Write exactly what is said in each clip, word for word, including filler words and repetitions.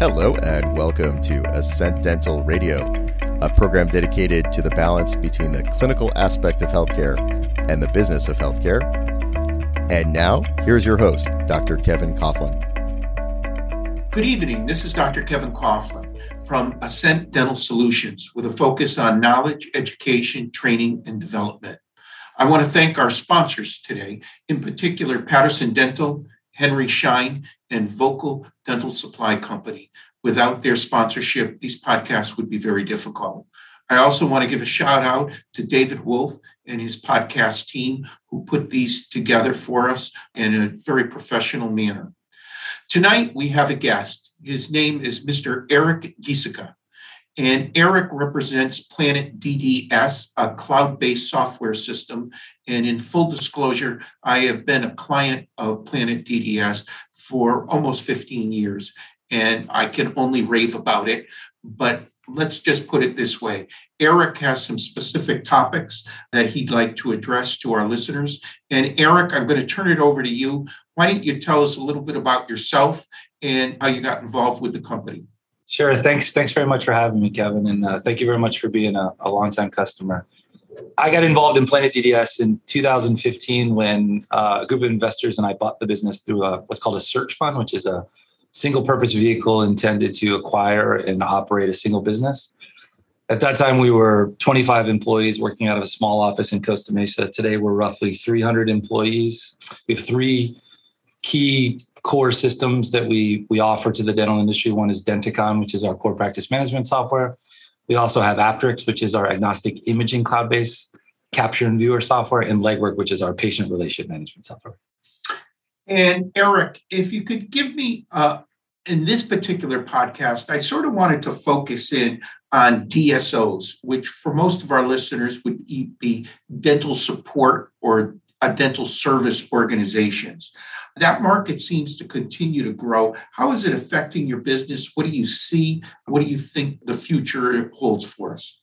Hello and welcome to Ascent Dental Radio, a program dedicated to the balance between the clinical aspect of healthcare and the business of healthcare. And now, here's your host, Doctor Kevin Coughlin. Good evening. This is Doctor Kevin Coughlin from Ascent Dental Solutions with a focus on knowledge, education, training, and development. I want to thank our sponsors today, in particular Patterson Dental, Henry Schein, and Vocal Dental Supply Company. Without their sponsorship, these podcasts would be very difficult. I also want to give a shout out to David Wolfe and his podcast team who put these together for us in a very professional manner. Tonight, we have a guest. His name is Mister Eric Giesecke, and Eric represents Planet D D S, a cloud-based software system. And in full disclosure, I have been a client of Planet D D S for almost fifteen years, and I can only rave about it. But let's just put it this way. Eric has some specific topics that he'd like to address to our listeners. And Eric, I'm going to turn it over to you. Why don't you tell us a little bit about yourself and how you got involved with the company? Sure. Thanks. Thanks very much for having me, Kevin. And uh, thank you very much for being a, a longtime customer. I got involved in Planet D D S in two thousand fifteen when uh, a group of investors and I bought the business through a, what's called a search fund, which is a single-purpose vehicle intended to acquire and operate a single business. At that time, we were twenty-five employees working out of a small office in Costa Mesa. Today, we're roughly three hundred employees. We have three key core systems that we, we offer to the dental industry. One is Denticon, which is our core practice management software. We also have Apteryx, which is our agnostic imaging cloud-based capture and viewer software, and Legwork, which is our patient relationship management software. And Eric, if you could give me, uh, in this particular podcast, I sort of wanted to focus in on D S Os, which for most of our listeners would be dental support or a dental service organizations. That market seems to continue to grow. How is it affecting your business? What do you see? What do you think the future holds for us?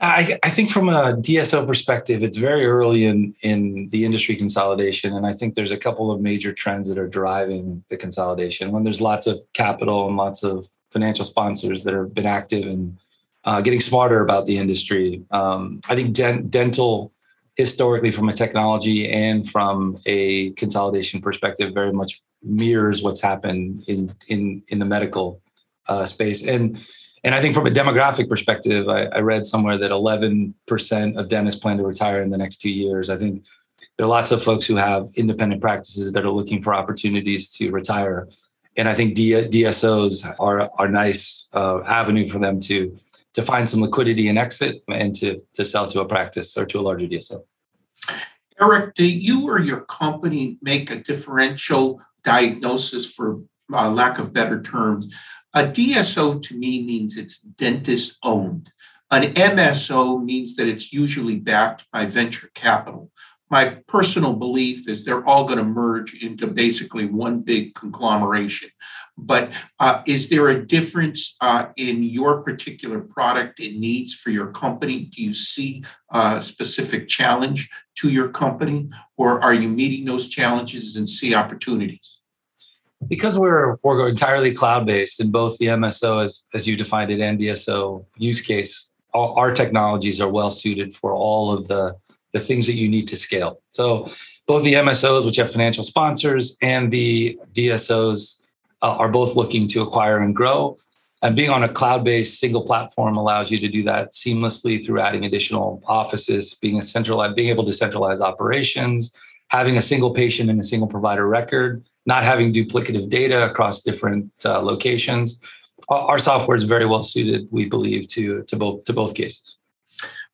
I, I think from a D S O perspective, it's very early in, in the industry consolidation. And I think there's a couple of major trends that are driving the consolidation. When there's lots of capital and lots of financial sponsors that have been active and uh, getting smarter about the industry, um, I think dent- dental historically from a technology and from a consolidation perspective very much mirrors what's happened in in, in the medical uh, space. And And I think from a demographic perspective, I, I read somewhere that eleven percent of dentists plan to retire in the next two years. I think there are lots of folks who have independent practices that are looking for opportunities to retire. And I think D S Os are a nice uh, avenue for them to, to find some liquidity and exit and to, to sell to a practice or to a larger D S O. Eric, do you or your company make a differential diagnosis, for uh, lack of better terms? A D S O to me means it's dentist owned. An M S O means that it's usually backed by venture capital. My personal belief is they're all going to merge into basically one big conglomeration. But uh, is there a difference uh, in your particular product and needs for your company? Do you see a specific challenge to your company, or are you meeting those challenges and see opportunities? Because we're, we're entirely cloud-based in both the M S O, as, as you defined it, and D S O use case, all, our technologies are well-suited for all of the, the things that you need to scale. So both the M S Os, which have financial sponsors, and the D S Os uh, are both looking to acquire and grow. And being on a cloud-based single platform allows you to do that seamlessly through adding additional offices, being a centralized, being able to centralize operations, having a single patient and a single provider record, not having duplicative data across different uh, locations. Our software is very well suited, we believe, to, to, both, to both cases.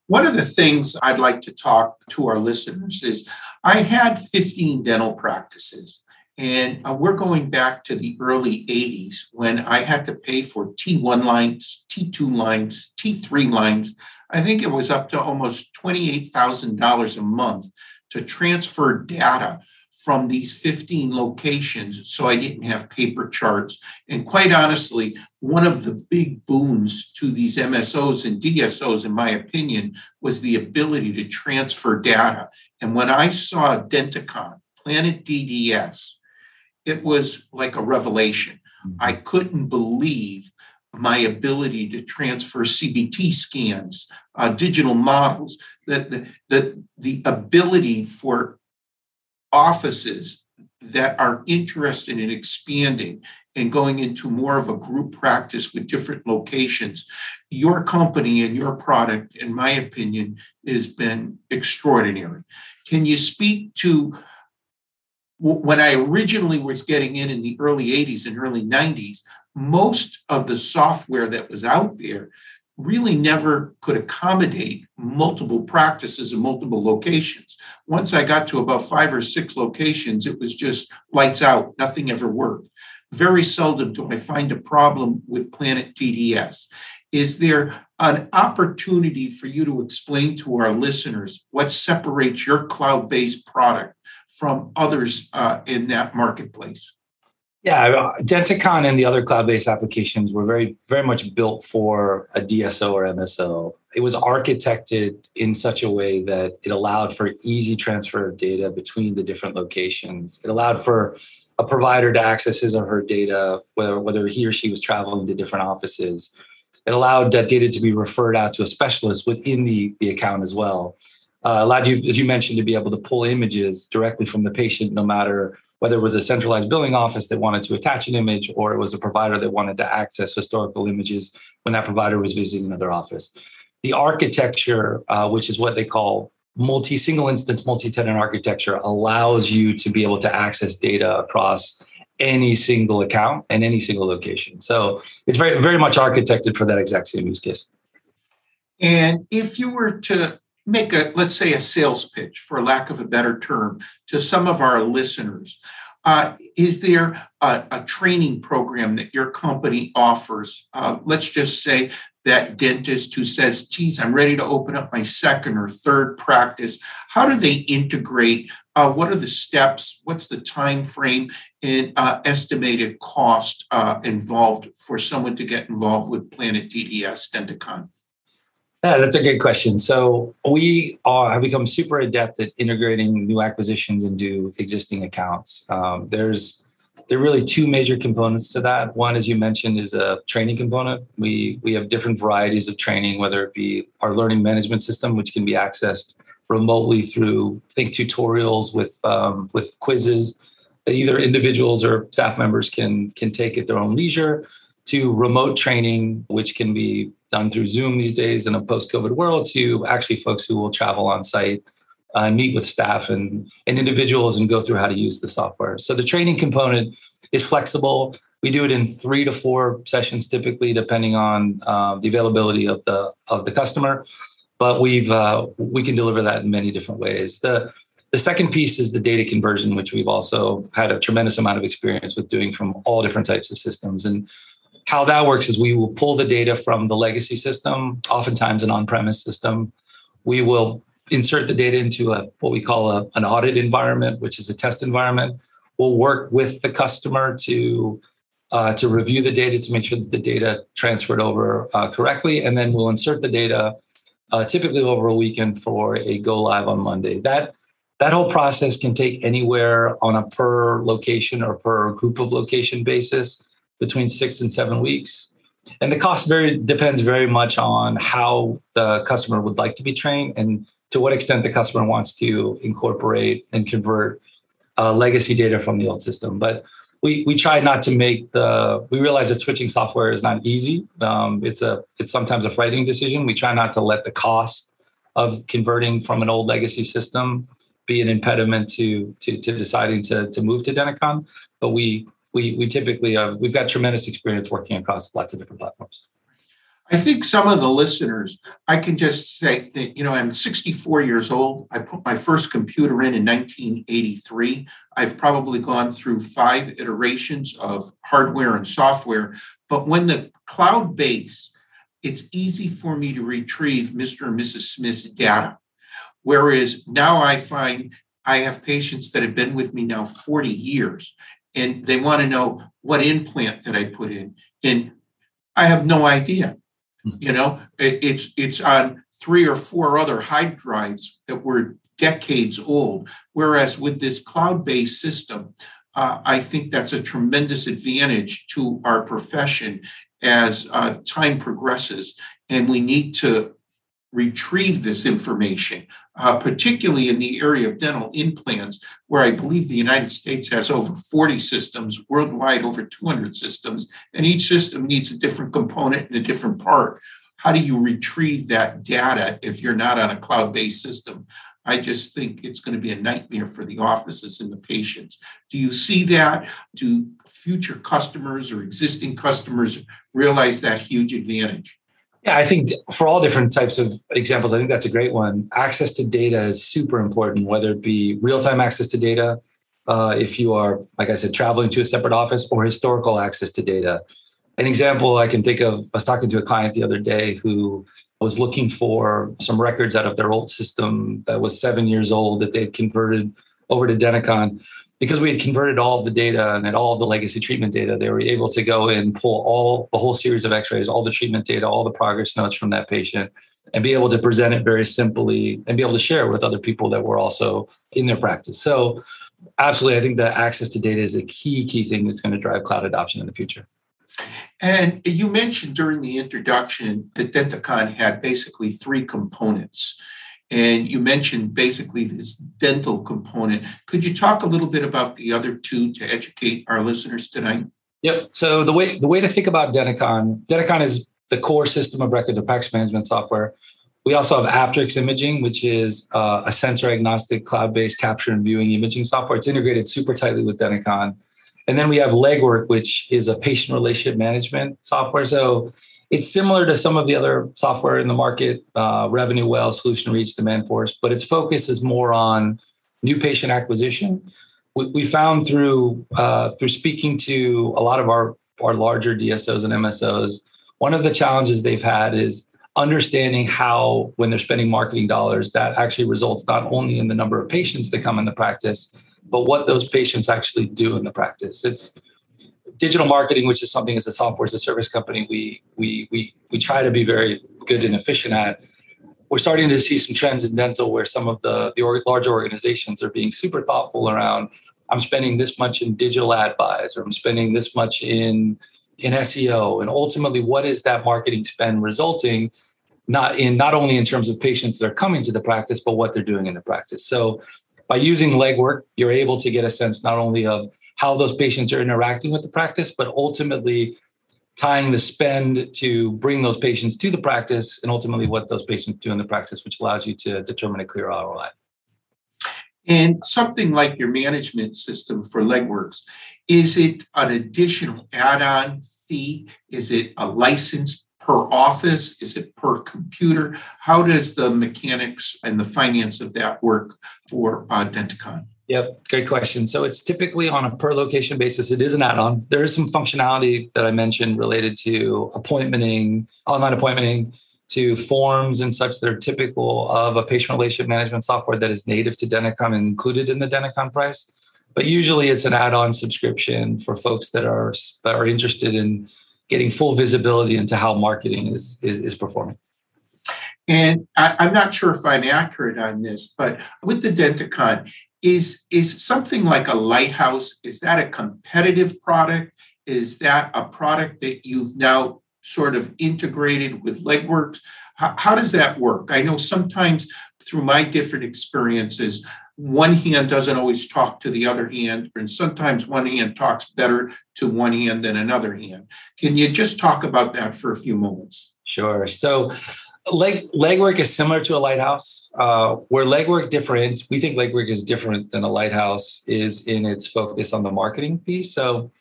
One of the things I'd like to talk to our listeners is I had fifteen dental practices, And uh, we're going back to the early eighties when I had to pay for T one lines, T two lines, T three lines. I think it was up to almost twenty-eight thousand dollars a month to transfer data from these fifteen locations so I didn't have paper charts. And quite honestly, one of the big boons to these M S Os and D S Os, in my opinion, was the ability to transfer data. And when I saw Denticon, Planet D D S, it was like a revelation. I couldn't believe my ability to transfer C B T scans, uh, digital models, that the, the, the ability for offices that are interested in expanding and going into more of a group practice with different locations. Your company and your product, in my opinion, has been extraordinary. Can you speak to when I originally was getting in in the early eighties and early nineties, most of the software that was out there really never could accommodate multiple practices in multiple locations. Once I got to about five or six locations, it was just lights out. Nothing ever worked. Very seldom do I find a problem with Planet D D S. Is there an opportunity for you to explain to our listeners what separates your cloud-based product from others uh, in that marketplace? Yeah, Denticon and the other cloud-based applications were very, very much built for a D S O or M S O. It was architected in such a way that it allowed for easy transfer of data between the different locations. It allowed for a provider to access his or her data, whether, whether he or she was traveling to different offices. It allowed that data to be referred out to a specialist within the, the account as well. Uh, allowed you, as you mentioned, to be able to pull images directly from the patient, no matter whether it was a centralized billing office that wanted to attach an image or it was a provider that wanted to access historical images when that provider was visiting another office. The architecture, uh, which is what they call multi-single instance, multi-tenant architecture, allows you to be able to access data across any single account and any single location. So it's very, very much architected for that exact same use case. And if you were to make a, let's say, a sales pitch, for lack of a better term, to some of our listeners. Uh, is there a, a training program that your company offers? Uh, let's just say that dentist who says, geez, I'm ready to open up my second or third practice. How do they integrate? Uh, what are the steps? What's the time frame and uh, estimated cost uh, involved for someone to get involved with Planet D D S Denticon? Yeah, that's a good question. So we are, have become super adept at integrating new acquisitions into existing accounts. Um, there's there are really two major components to that. One, as you mentioned, is a training component. We we have different varieties of training, whether it be our learning management system, which can be accessed remotely through, think, tutorials with um, with quizzes that either individuals or staff members can can take at their own leisure, to remote training, which can be done through Zoom these days in a post-COVID world, to actually folks who will travel on site, uh, meet with staff and, and individuals and go through how to use the software. So the training component is flexible. We do it in three to four sessions, typically, depending on uh, the availability of the of the customer. But we've uh, we can deliver that in many different ways. The The second piece is the data conversion, which we've also had a tremendous amount of experience with doing from all different types of systems. And how that works is we will pull the data from the legacy system, oftentimes an on-premise system. We will insert the data into a what we call a, an audit environment, which is a test environment. We'll work with the customer to uh, to review the data to make sure that the data transferred over uh, correctly, and then we'll insert the data uh, typically over a weekend for a go live on Monday. That that whole process can take anywhere on a per location or per group of location basis, between six and seven weeks. And the cost very depends very much on how the customer would like to be trained and to what extent the customer wants to incorporate and convert uh, legacy data from the old system. But we we try not to make the, we realize that switching software is not easy. Um, it's a it's sometimes a frightening decision. We try not to let the cost of converting from an old legacy system be an impediment to to, to deciding to, to move to Denticon, but we We we typically, uh, we've got tremendous experience working across lots of different platforms. I think some of the listeners, I can just say that, you know, I'm sixty-four years old. I put my first computer in in nineteen eighty-three. I've probably gone through five iterations of hardware and software. But when the cloud base, it's easy for me to retrieve Mister and Missus Smith's data. Whereas now I find I have patients that have been with me now forty years, and they want to know what implant that I put in. And I have no idea. You know, it, it's it's on three or four other hard drives that were decades old. Whereas with this cloud-based system, uh, I think that's a tremendous advantage to our profession as uh, time progresses, and we need to retrieve this information, uh, particularly in the area of dental implants, where I believe the United States has over forty systems, worldwide over two hundred systems, and each system needs a different component and a different part. How do you retrieve that data if you're not on a cloud-based system? I just think it's going to be a nightmare for the offices and the patients. Do you see that? Do future customers or existing customers realize that huge advantage? Yeah, I think for all different types of examples, I think that's a great one. Access to data is super important, whether it be real-time access to data, uh, if you are, like I said, traveling to a separate office, or historical access to data. An example I can think of, I was talking to a client the other day who was looking for some records out of their old system that was seven years old that they had converted over to Denticon. Because we had converted all of the data and all of the legacy treatment data, they were able to go and pull all the whole series of x-rays, all the treatment data, all the progress notes from that patient, and be able to present it very simply and be able to share it with other people that were also in their practice. So absolutely, I think that access to data is a key, key thing that's going to drive cloud adoption in the future. And you mentioned during the introduction that Denticon had basically three components. And you mentioned basically this dental component. Could you talk a little bit about the other two to educate our listeners tonight? Yep. So the way the way to think about Denticon, Denticon is the core system of record, the practice management software. We also have Apteryx imaging, which is uh, a sensor-agnostic, cloud-based capture and viewing imaging software. It's integrated super tightly with Denticon. And then we have Legwork, which is a patient relationship management software. So it's similar to some of the other software in the market, uh, RevenueWell, SolutionReach, DemandForce, but its focus is more on new patient acquisition. We, we found through uh, through speaking to a lot of our, our larger D S Os and M S Os, one of the challenges they've had is understanding how, when they're spending marketing dollars, that actually results not only in the number of patients that come in the practice, but what those patients actually do in the practice. It's digital marketing, which is something as a software as a service company, we we we we try to be very good and efficient at. We're starting to see some trends in dental where some of the, the or, larger organizations are being super thoughtful around, I'm spending this much in digital ad buys, or I'm spending this much in, in S E O. And ultimately, what is that marketing spend resulting not in not only in terms of patients that are coming to the practice, but what they're doing in the practice. So by using Legwork, you're able to get a sense not only of how those patients are interacting with the practice, but ultimately tying the spend to bring those patients to the practice and ultimately what those patients do in the practice, which allows you to determine a clear R O I. And something like your management system for Legworks, is it an additional add-on fee? Is it a license per office? Is it per computer? How does the mechanics and the finance of that work for uh, Denticon? Yep, great question. So it's typically on a per location basis. It is an add-on. There is some functionality that I mentioned related to appointmenting, online appointmenting, to forms and such that are typical of a patient relationship management software that is native to Denticon and included in the Denticon price. But usually it's an add-on subscription for folks that are that are interested in getting full visibility into how marketing is is, is performing. And I, I'm not sure if I'm accurate on this, but with the Denticon, Is is something like a Lighthouse, is that a competitive product? Is that a product that you've now sort of integrated with Legworks? How, how does that work? I know sometimes through my different experiences, one hand doesn't always talk to the other hand, and sometimes one hand talks better to one hand than another hand. Can you just talk about that for a few moments? Sure. So Leg, Legwork is similar to a Lighthouse, uh, where Legwork different. We think Legwork is different than a Lighthouse is in its focus on the marketing piece. So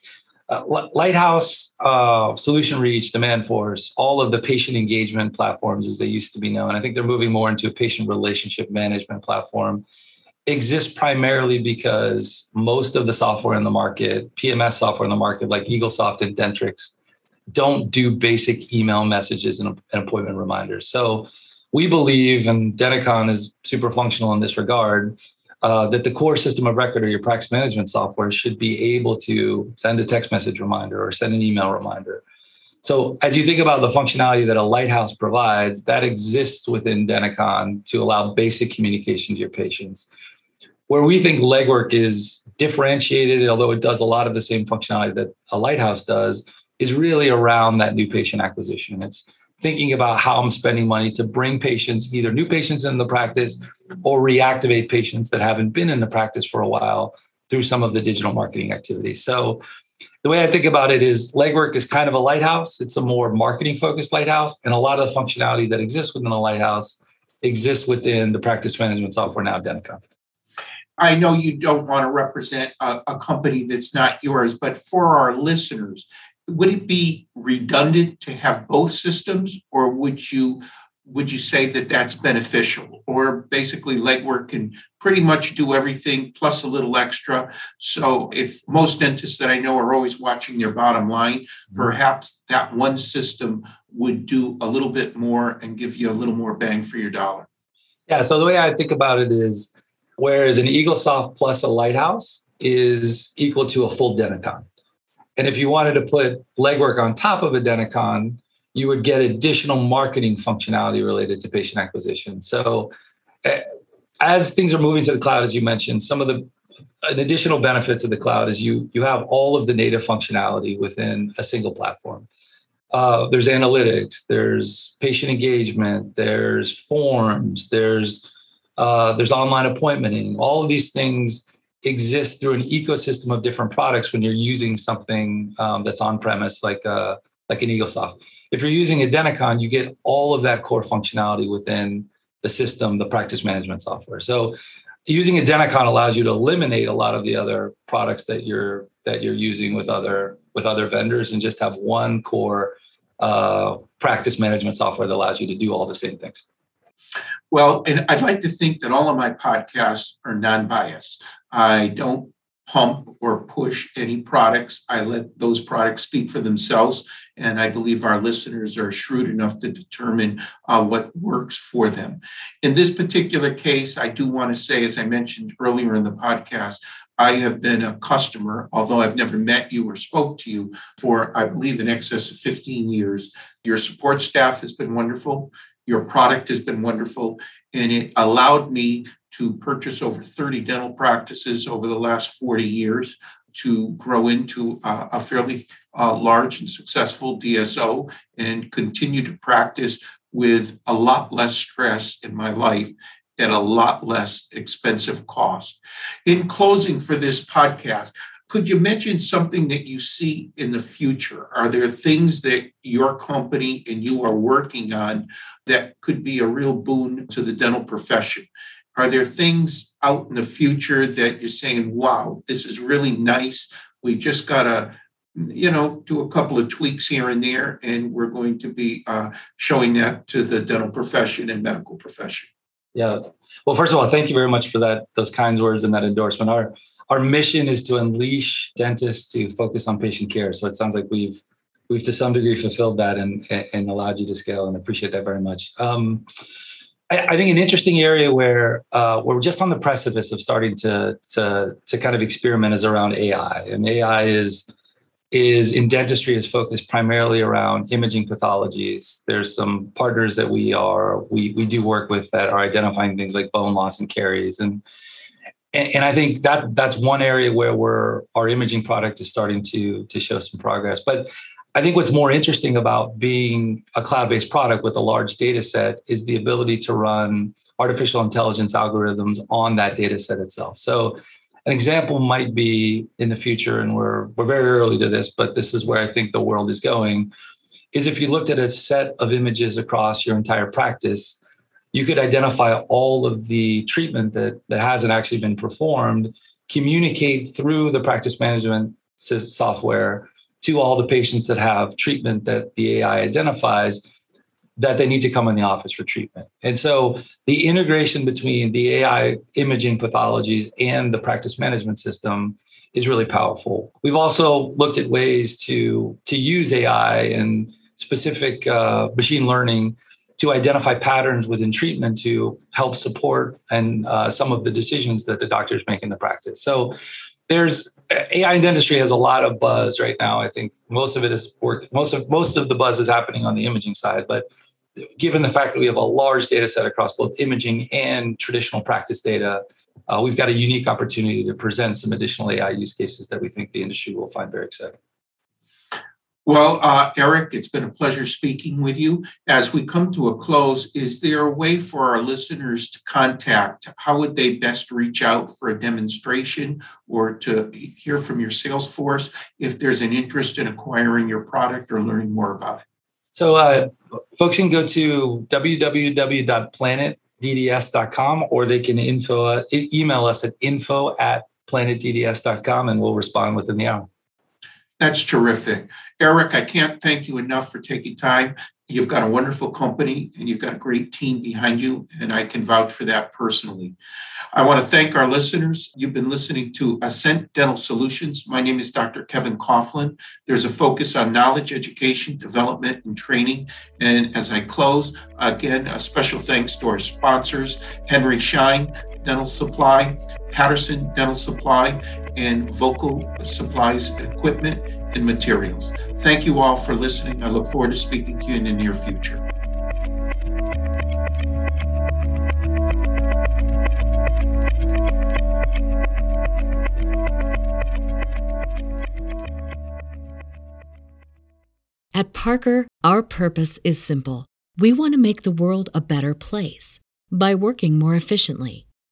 Uh, Lighthouse, uh, SolutionReach, DemandForce, all of the patient engagement platforms, as they used to be known, I think they're moving more into a patient relationship management platform, exists primarily because most of the software in the market, P M S software in the market, like EagleSoft and Dentrix, don't do basic email messages and, and appointment reminders. So we believe, and Denticon is super functional in this regard, Uh, that the core system of record or your practice management software should be able to send a text message reminder or send an email reminder. So as you think about the functionality that a Lighthouse provides, that exists within Denticon to allow basic communication to your patients. Where we think Legwork is differentiated, although it does a lot of the same functionality that a Lighthouse does, is really around that new patient acquisition. It's thinking about how I'm spending money to bring patients, either new patients in the practice or reactivate patients that haven't been in the practice for a while through some of the digital marketing activities. So the way I think about it is Legwork is kind of a Lighthouse. It's a more marketing focused Lighthouse, and a lot of the functionality that exists within the Lighthouse exists within the practice management software now, Denticon. I know you don't want to represent a, a company that's not yours, but for our listeners, would it be redundant to have both systems, or would you would you say that that's beneficial? Or basically Legwork can pretty much do everything plus a little extra. So if most dentists that I know are always watching their bottom line, perhaps that one system would do a little bit more and give you a little more bang for your dollar. Yeah, so the way I think about it is, whereas an EagleSoft plus a Lighthouse is equal to a full Denticon. And if you wanted to put Legwork on top of a Denticon, you would get additional marketing functionality related to patient acquisition. So as things are moving to the cloud, as you mentioned, some of the an additional benefit to the cloud is you, you have all of the native functionality within a single platform. Uh, there's analytics, there's patient engagement, there's forms, there's uh, there's online appointmenting. All of these things exist through an ecosystem of different products when you're using something um, that's on-premise, like a, like an EagleSoft. If you're using a Denticon, you get all of that core functionality within the system, the practice management software. So using a Denticon allows you to eliminate a lot of the other products that you're that you're using with other with other vendors and just have one core uh, practice management software that allows you to do all the same things. Well, and I'd like to think that all of my podcasts are non-biased. I don't pump or push any products. I let those products speak for themselves. And I believe our listeners are shrewd enough to determine uh, what works for them. In this particular case, I do want to say, as I mentioned earlier in the podcast, I have been a customer, although I've never met you or spoke to you, for I believe in excess of fifteen years. Your support staff has been wonderful. Your product has been wonderful, and it allowed me to purchase over thirty dental practices over the last forty years to grow into uh, a fairly uh, large and successful D S O and continue to practice with a lot less stress in my life at a lot less expensive cost. In closing for this podcast, could you mention something that you see in the future? Are there things that your company and you are working on that could be a real boon to the dental profession? Are there things out in the future that you're saying, wow, this is really nice. We just got to, you know, do a couple of tweaks here and there, and we're going to be uh, showing that to the dental profession and medical profession. Yeah. Well, first of all, thank you very much for that, those kind words and that endorsement. Our Our mission is to unleash dentists to focus on patient care. So it sounds like we've we've to some degree fulfilled that and and allowed you to scale, and appreciate that very much. Um, I, I think an interesting area where uh, we're just on the precipice of starting to to to kind of experiment is around A I. And A I is is in dentistry is focused primarily around imaging pathologies. There's some partners that we are we we do work with that are identifying things like bone loss and caries. And And I think that that's one area where we're, our imaging product is starting to, to show some progress. But I think what's more interesting about being a cloud-based product with a large data set is the ability to run artificial intelligence algorithms on that data set itself. So an example might be in the future, and we're we're very early to this, but this is where I think the world is going, is if you looked at a set of images across your entire practice, you could identify all of the treatment that, that hasn't actually been performed, communicate through the practice management software to all the patients that have treatment that the A I identifies that they need to come in the office for treatment. And so the integration between the A I imaging pathologies and the practice management system is really powerful. We've also looked at ways to, to use A I and specific uh, machine learning to identify patterns within treatment to help support and uh, some of the decisions that the doctors make in the practice. So there's A I in dentistry has a lot of buzz right now. I think most of it is work. Most of most of the buzz is happening on the imaging side, but given the fact that we have a large data set across both imaging and traditional practice data, uh, we've got a unique opportunity to present some additional A I use cases that we think the industry will find very exciting. Well, uh, Eric, it's been a pleasure speaking with you. As we come to a close, is there a way for our listeners to contact? How would they best reach out for a demonstration or to hear from your sales force if there's an interest in acquiring your product or learning more about it? So uh, folks can go to w w w dot planet d d s dot com or they can info uh, email us at info at planet d d s dot com and we'll respond within the hour. That's terrific. Eric, I can't thank you enough for taking time. You've got a wonderful company and you've got a great team behind you, and I can vouch for that personally. I want to thank our listeners. You've been listening to Ascent Dental Solutions. My name is Doctor Kevin Coughlin. There's a focus on knowledge, education, development, and training. And as I close, again, a special thanks to our sponsors, Henry Schein Dental Supply, Patterson Dental Supply, and Vocal Supplies, Equipment, and Materials. Thank you all for listening. I look forward to speaking to you in the near future. At Parker, our purpose is simple. We want to make the world a better place by working more efficiently,